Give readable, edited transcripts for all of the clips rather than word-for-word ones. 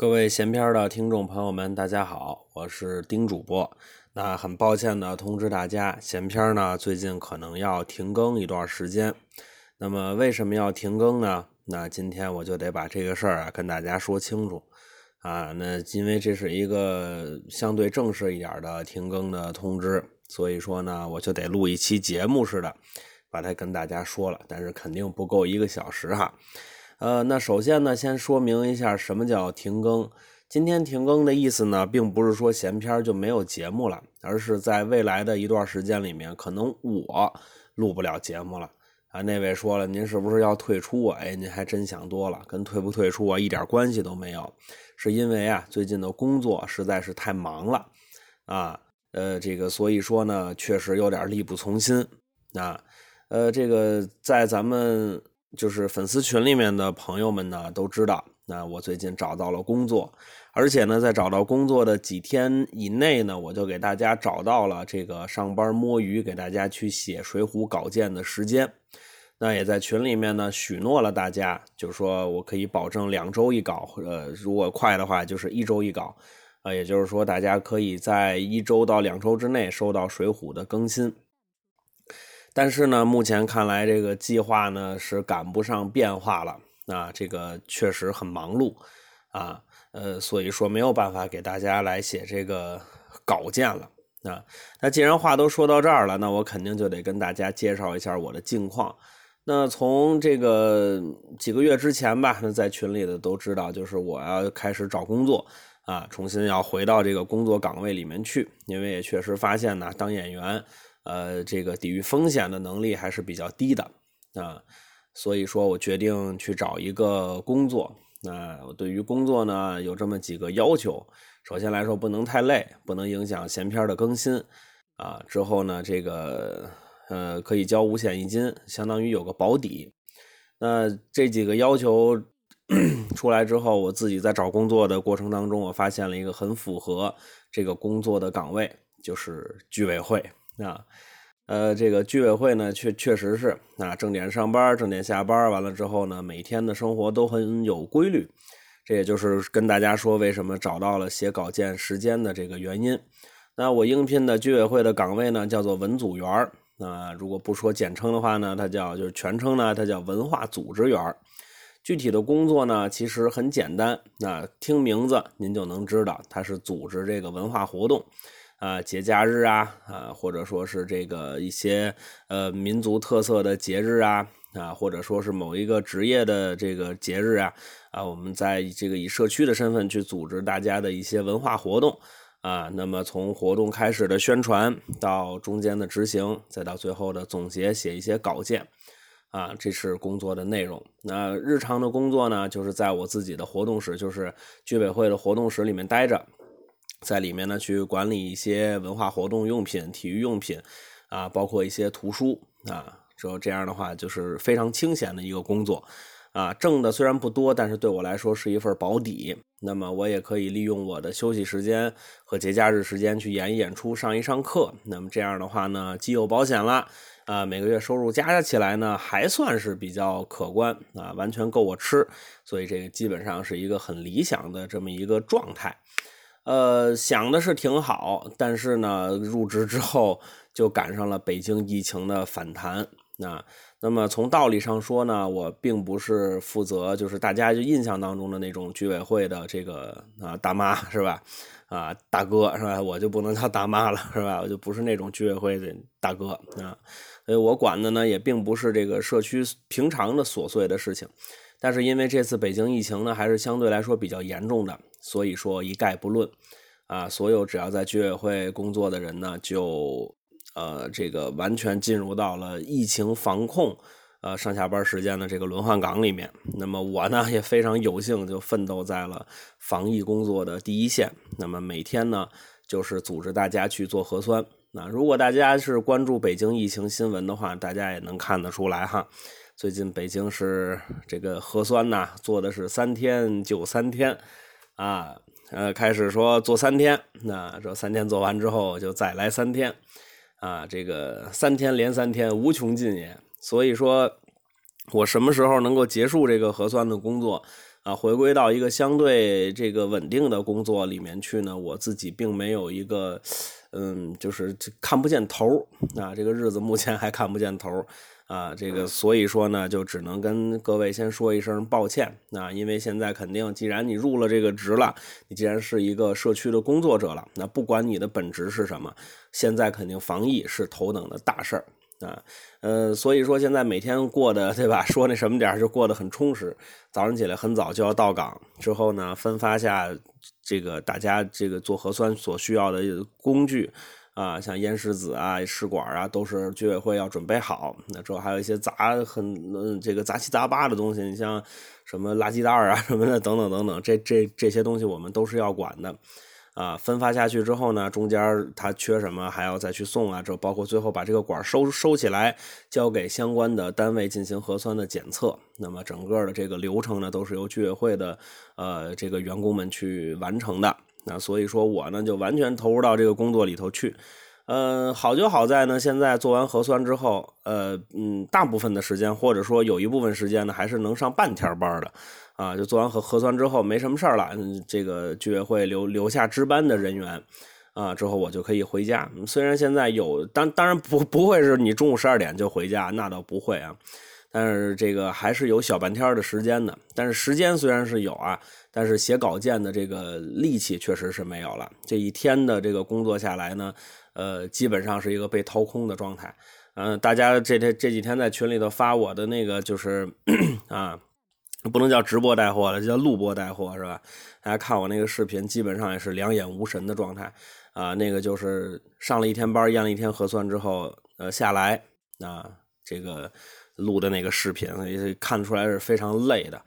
各位闲篇的听众朋友们，大家好，我是丁主播。那很抱歉的通知大家，闲篇呢最近可能要停更一段时间。那么为什么要停更呢？那今天我就得把这个事儿跟大家说清楚啊。那因为这是一个相对正式一点的停更的通知，所以说呢我就得录一期节目似的把它跟大家说了，但是肯定不够1个小时哈。那首先呢，先说明一下什么叫停更。今天停更的意思呢，并不是说闲篇就没有节目了，而是在未来的一段时间里面，可能我录不了节目了啊。那位说了，您是不是要退出啊？哎，您还真想多了，跟退不退出啊一点关系都没有，是因为啊最近的工作实在是太忙了啊，这个所以说呢，确实有点力不从心啊。这个在咱们就是粉丝群里面的朋友们呢都知道，那我最近找到了工作，而且呢在找到工作的几天以内呢，我就给大家找到了这个上班摸鱼给大家去写水浒稿件的时间。那也在群里面呢许诺了大家，就说我可以保证2周一稿，如果快的话就是1周一稿，也就是说大家可以在1周到2周之内收到水浒的更新。但是呢目前看来这个计划呢是赶不上变化了，那这个确实很忙碌啊，所以说没有办法给大家来写这个稿件了啊。那既然话都说到这儿了，那我肯定就得跟大家介绍一下我的近况。那从这个几个月之前吧，那在群里的都知道，就是我要开始找工作啊，重新要回到这个工作岗位里面去，因为也确实发现呢当演员这个抵御风险的能力还是比较低的啊，所以说我决定去找一个工作。那我对于工作呢有这么几个要求，首先来说不能太累，不能影响闲篇的更新啊。之后呢，这个可以交5险1金，相当于有个保底。那这几个要求出来之后，我自己在找工作的过程当中，我发现了一个很符合这个工作的岗位，就是居委会。啊，这个居委会呢确实是啊，正点上班正点下班，完了之后呢每天的生活都很有规律，这也就是跟大家说为什么找到了写稿件时间的这个原因。那我应聘的居委会的岗位呢叫做文组员，那如果不说简称的话呢，它叫就是全称呢它叫文化组织员。具体的工作呢其实很简单，那听名字您就能知道它是组织这个文化活动啊，节假日啊，或者说是这个一些民族特色的节日啊，或者说是某一个职业的这个节日啊，我们在这个以社区的身份去组织大家的一些文化活动啊。那么从活动开始的宣传到中间的执行，再到最后的总结写一些稿件啊，这是工作的内容。那日常的工作呢就是在我自己的活动室，就是居委会的活动室里面待着，在里面呢去管理一些文化活动用品、体育用品啊，包括一些图书啊，这样的话就是非常清闲的一个工作啊。挣的虽然不多，但是对我来说是一份保底，那么我也可以利用我的休息时间和节假日时间去演出、上课，那么这样的话呢既有保险了啊，每个月收入加起来呢还算是比较可观啊，完全够我吃，所以这个基本上是一个很理想的这么一个状态。想的是挺好，但是呢入职之后就赶上了北京疫情的反弹啊。那么从道理上说呢，我并不是负责就是大家就印象当中的那种居委会的这个大妈是吧，大哥是吧，我就不能叫大妈了是吧，我就不是那种居委会的大哥啊。所以我管的呢也并不是这个社区平常的琐碎的事情，但是因为这次北京疫情呢还是相对来说比较严重的，所以说一概不论啊，所有只要在居委会工作的人呢就这个完全进入到了疫情防控上下班时间的这个轮换岗里面。那么我呢也非常有幸就奋斗在了防疫工作的第一线，那么每天呢就是组织大家去做核酸。那如果大家是关注北京疫情新闻的话，大家也能看得出来哈，最近北京是这个核酸呢做的是3天就3天啊，开始说做3天，那这3天做完之后就再来3天啊，这个3天连3天无穷尽也。所以说我什么时候能够结束这个核酸的工作回归到一个相对这个稳定的工作里面去呢，我自己并没有一个就是看不见头啊，这个日子目前还看不见头啊，这个所以说呢就只能跟各位先说一声抱歉啊，因为现在肯定既然你入了这个职了，你既然是一个社区的工作者了，那不管你的本职是什么，现在肯定防疫是头等的大事儿啊，所以说现在每天过的，对吧？说那什么点儿就过得很充实。早上起来很早就要到岗，之后呢，分发下这个大家这个做核酸所需要的工具啊，像咽拭子啊、试管啊，都是居委会要准备好。那之后还有一些这个杂七杂八的东西，你像什么垃圾袋啊什么的，等等等等，这些东西我们都是要管的。啊，分发下去之后呢，中间他缺什么还要再去送啊，这包括最后把这个管收起来，交给相关的单位进行核酸的检测。那么整个的这个流程呢，都是由居委会的这个员工们去完成的。那所以说我呢就完全投入到这个工作里头去。好就好在呢，现在做完核酸之后，大部分的时间或者说有一部分时间呢，还是能上半天班的，啊，就做完核酸之后没什么事儿了，这个居委会留下值班的人员，啊，之后我就可以回家。虽然现在有，当然不会是你中午12点就回家，那倒不会啊，但是这个还是有小半天的时间的。但是时间虽然是有啊，但是写稿件的这个力气确实是没有了。这一天的这个工作下来呢，基本上是一个被掏空的状态。大家这几天在群里头发我的那个就是啊，不能叫直播带货了，叫录播带货是吧？大家看我那个视频，基本上也是两眼无神的状态啊。那个就是上了一天班，验了一天核酸之后，下来啊，这个录的那个视频，也看出来是非常累的。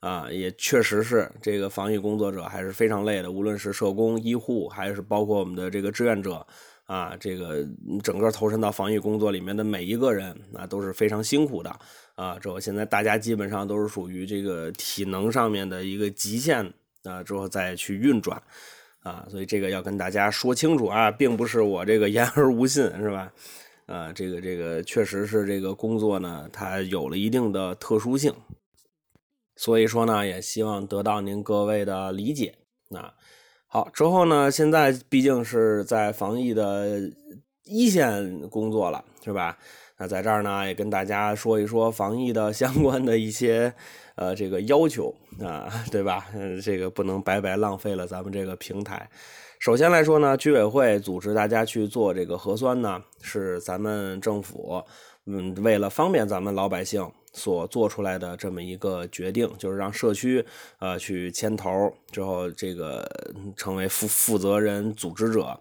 啊，也确实是这个防疫工作者还是非常累的，无论是社工、医护，还是包括我们的这个志愿者啊，这个整个投身到防疫工作里面的每一个人啊，都是非常辛苦的啊。之后现在大家基本上都是属于这个体能上面的一个极限啊，之后再去运转啊，所以这个要跟大家说清楚啊，并不是我这个言而无信是吧？啊，这个确实是这个工作呢，它有了一定的特殊性。所以说呢，也希望得到您各位的理解。那好，之后呢，现在毕竟是在防疫的一线工作了，是吧？那在这儿呢，也跟大家说一说防疫的相关的一些这个要求啊，对吧？这个不能白白浪费了咱们这个平台。首先来说呢，居委会组织大家去做这个核酸呢，是咱们政府为了方便咱们老百姓所做出来的这么一个决定，就是让社区去牵头，之后这个成为负责人组织者，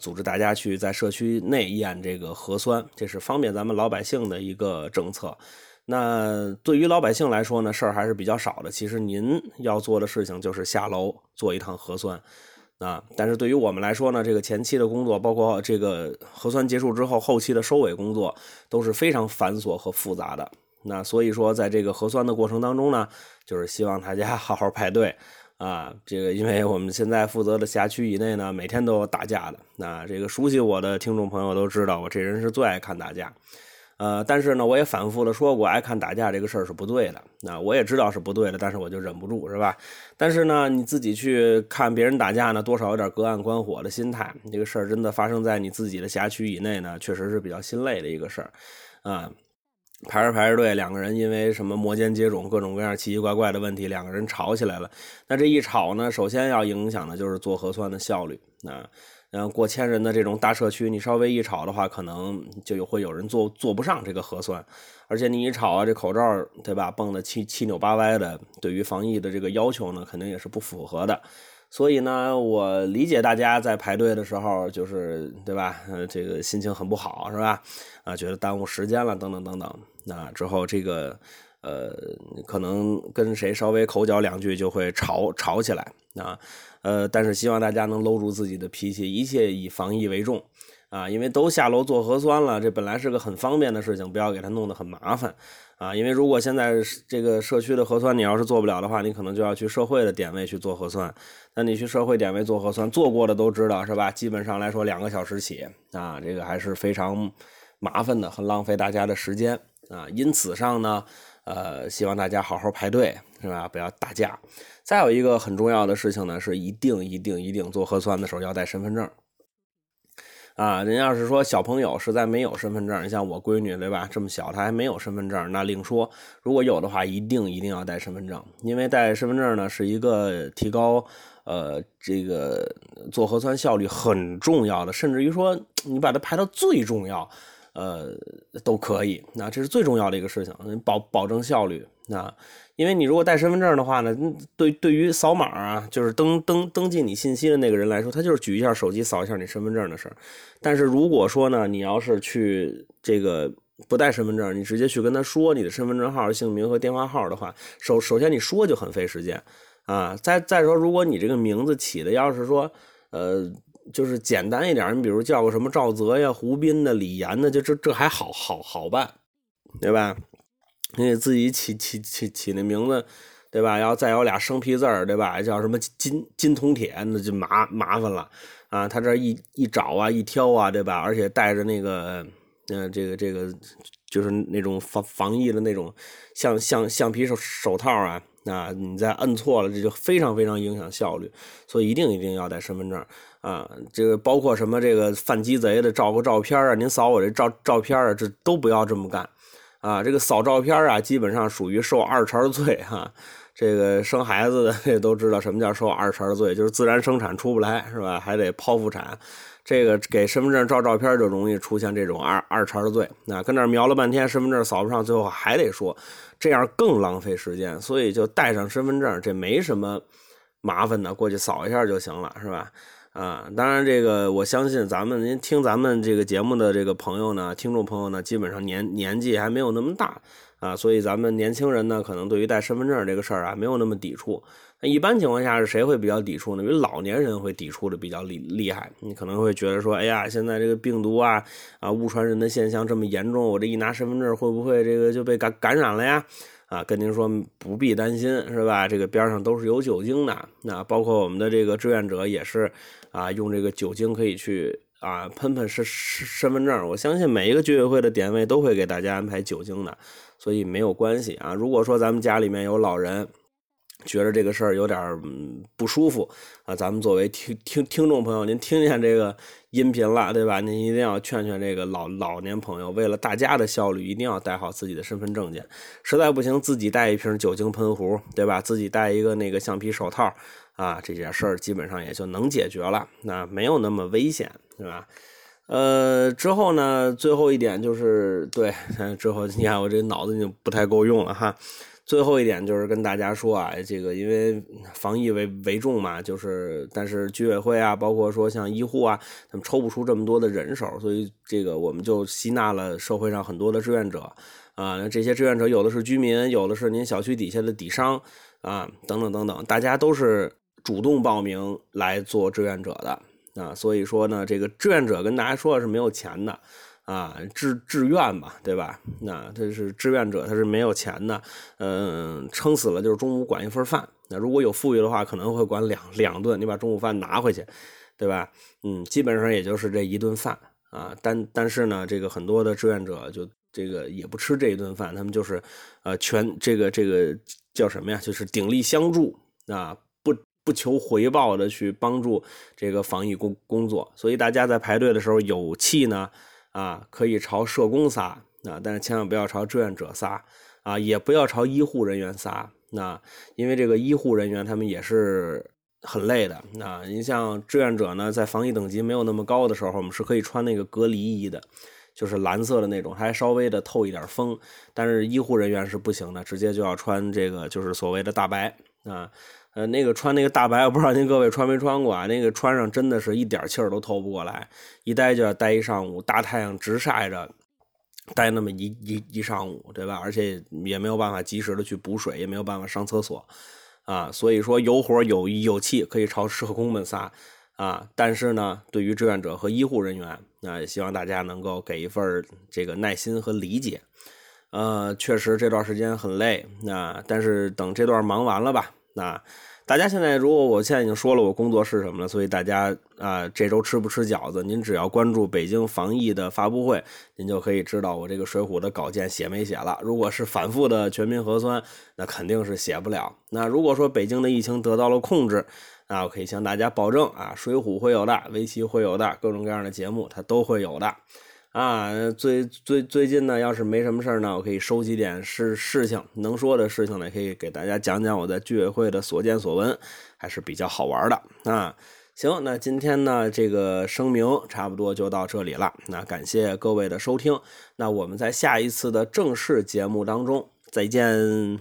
组织大家去在社区内验这个核酸，这是方便咱们老百姓的一个政策。那对于老百姓来说呢，事儿还是比较少的，其实您要做的事情就是下楼做一趟核酸。啊，但是对于我们来说呢，这个前期的工作，包括这个核酸结束之后后期的收尾工作，都是非常繁琐和复杂的。那所以说在这个核酸的过程当中呢，就是希望大家好好排队啊，这个因为我们现在负责的辖区以内呢，每天都有打架的。那这个熟悉我的听众朋友都知道，我这人是最爱看打架。但是呢，我也反复的说过，爱看打架这个事儿是不对的。那我也知道是不对的，但是我就忍不住，是吧？但是呢，你自己去看别人打架呢，多少有点隔岸观火的心态。这个事儿真的发生在你自己的辖区以内呢，确实是比较心累的一个事儿啊。排着队，两个人因为什么摩肩接踵，各种各样奇奇怪怪的问题，两个人吵起来了。那这一吵呢，首先要影响的就是做核酸的效率啊。然后过千人的这种大社区，你稍微一吵的话，可能就会有人做不上这个核酸，而且你一吵啊，这口罩对吧，蹦的七扭八歪的，对于防疫的这个要求呢，肯定也是不符合的。所以呢，我理解大家在排队的时候，就是对吧，这个心情很不好是吧？啊，觉得耽误时间了，等等等等。那之后这个可能跟谁稍微口角两句就会吵起来啊。但是希望大家能搂住自己的脾气，一切以防疫为重啊！因为都下楼做核酸了，这本来是个很方便的事情，不要给它弄得很麻烦啊！因为如果现在这个社区的核酸你要是做不了的话，你可能就要去社会的点位去做核酸。那你去社会点位做核酸，做过的都知道是吧？基本上来说2个小时起啊，这个还是非常麻烦的，很浪费大家的时间啊。因此上呢，希望大家好好排队，是吧？不要打架。再有一个很重要的事情呢，是一定做核酸的时候要带身份证。啊，人家要是说小朋友实在没有身份证，像我闺女对吧，这么小她还没有身份证，那另说。如果有的话，一定要带身份证，因为带身份证呢是一个提高这个做核酸效率很重要的，甚至于说你把它排到最重要，都可以。那这是最重要的一个事情，保证效率。那因为你如果带身份证的话呢，对于扫码啊，就是登记你信息的那个人来说，他就是举一下手机扫一下你身份证的事儿。但是如果说呢，你要是去这个不带身份证，你直接去跟他说你的身份证号、姓名和电话号的话，首先你说就很费时间啊。再说，如果你这个名字起的要是说就是简单一点，你比如叫个什么赵泽呀、胡斌的、李岩的，就这还好办，对吧？你得自己起那名字，对吧？要再有俩生僻字儿，对吧？叫什么金铜铁，那就麻烦了啊！他这一找啊，一挑啊，对吧？而且带着那个这个就是那种防疫的那种橡皮手套啊。那你再摁错了，这就非常影响效率，所以一定要带身份证啊！这个包括什么这个犯鸡贼的照个照片啊，您扫我这照片啊，这都不要这么干啊！这个扫照片啊，基本上属于受二茬罪啊！这个生孩子的这都知道什么叫受二茬罪，就是自然生产出不来是吧？还得剖腹产，这个给身份证照照片就容易出现这种二茬罪。那跟那瞄了半天，身份证扫不上，最后还得说。这样更浪费时间，所以就带上身份证，这没什么麻烦的，过去扫一下就行了，是吧？啊，当然这个我相信您听咱们这个节目的这个朋友呢，听众朋友呢，基本上年纪还没有那么大啊，所以咱们年轻人呢，可能对于带身份证这个事儿啊，没有那么抵触。那一般情况下是谁会比较抵触呢？因为老年人会抵触的比较厉害，你可能会觉得说，哎呀，现在这个病毒啊误传人的现象这么严重，我这一拿身份证会不会这个就被感染了呀？啊，跟您说不必担心，是吧？这个边上都是有酒精的，那包括我们的这个志愿者也是啊，用这个酒精可以去啊喷身份证。我相信每一个居委会的点位都会给大家安排酒精的，所以没有关系啊。如果说咱们家里面有老人，觉得这个事儿有点不舒服啊，咱们作为听众朋友，您听见这个音频了，对吧？您一定要劝劝这个老年朋友，为了大家的效率，一定要带好自己的身份证件。实在不行，自己带一瓶酒精喷壶，对吧？自己带一个那个橡皮手套啊，这件事儿基本上也就能解决了，那没有那么危险，对吧？之后呢，最后一点就是对，之后你看我这脑子就不太够用了哈。最后一点就是跟大家说啊，这个因为防疫为重嘛，就是但是居委会啊，包括说像医护啊，他们抽不出这么多的人手，所以这个我们就吸纳了社会上很多的志愿者啊，那这些志愿者有的是居民，有的是您小区底下的底商啊，等等，大家都是主动报名来做志愿者的啊，所以说呢，这个志愿者跟大家说是没有钱的。啊，志愿嘛，对吧？那这是志愿者，他是没有钱的，撑死了就是中午管一份饭。那如果有富裕的话，可能会管两顿，你把中午饭拿回去，对吧？嗯，基本上也就是这一顿饭啊。但是呢，这个很多的志愿者就这个也不吃这一顿饭，他们就是全这个叫什么呀？就是鼎力相助啊。不求回报的去帮助这个防疫工作，所以大家在排队的时候有气呢啊，可以朝社工撒啊，但是千万不要朝志愿者撒啊，也不要朝医护人员撒。那因为这个医护人员他们也是很累的。那您像志愿者呢，在防疫等级没有那么高的时候，我们是可以穿那个隔离衣的，就是蓝色的那种，还稍微的透一点风。但是医护人员是不行的，直接就要穿这个就是所谓的大白啊。那个穿那个大白，我不知道您各位穿没穿过啊？那个穿上真的是一点气儿都透不过来，一待就要待一上午，大太阳直晒着，待那么一上午，对吧？而且也没有办法及时的去补水，也没有办法上厕所啊。所以说有火有气可以朝社工们撒啊，但是呢，对于志愿者和医护人员，那也希望大家能够给一份这个耐心和理解。确实这段时间很累啊，但是等这段忙完了吧。那大家现在，如果我现在已经说了我工作是什么了，所以大家这周吃不吃饺子，您只要关注北京防疫的发布会，您就可以知道我这个水浒的稿件写没写了。如果是反复的全民核酸，那肯定是写不了。那如果说北京的疫情得到了控制，那我可以向大家保证水浒会有的，围棋会有的，各种各样的节目它都会有的。最近呢，要是没什么事儿呢，我可以收集点事情，能说的事情呢，可以给大家讲讲我在居委会的所见所闻，还是比较好玩的。行，那今天呢这个声明差不多就到这里了，那感谢各位的收听，那我们在下一次的正式节目当中再见。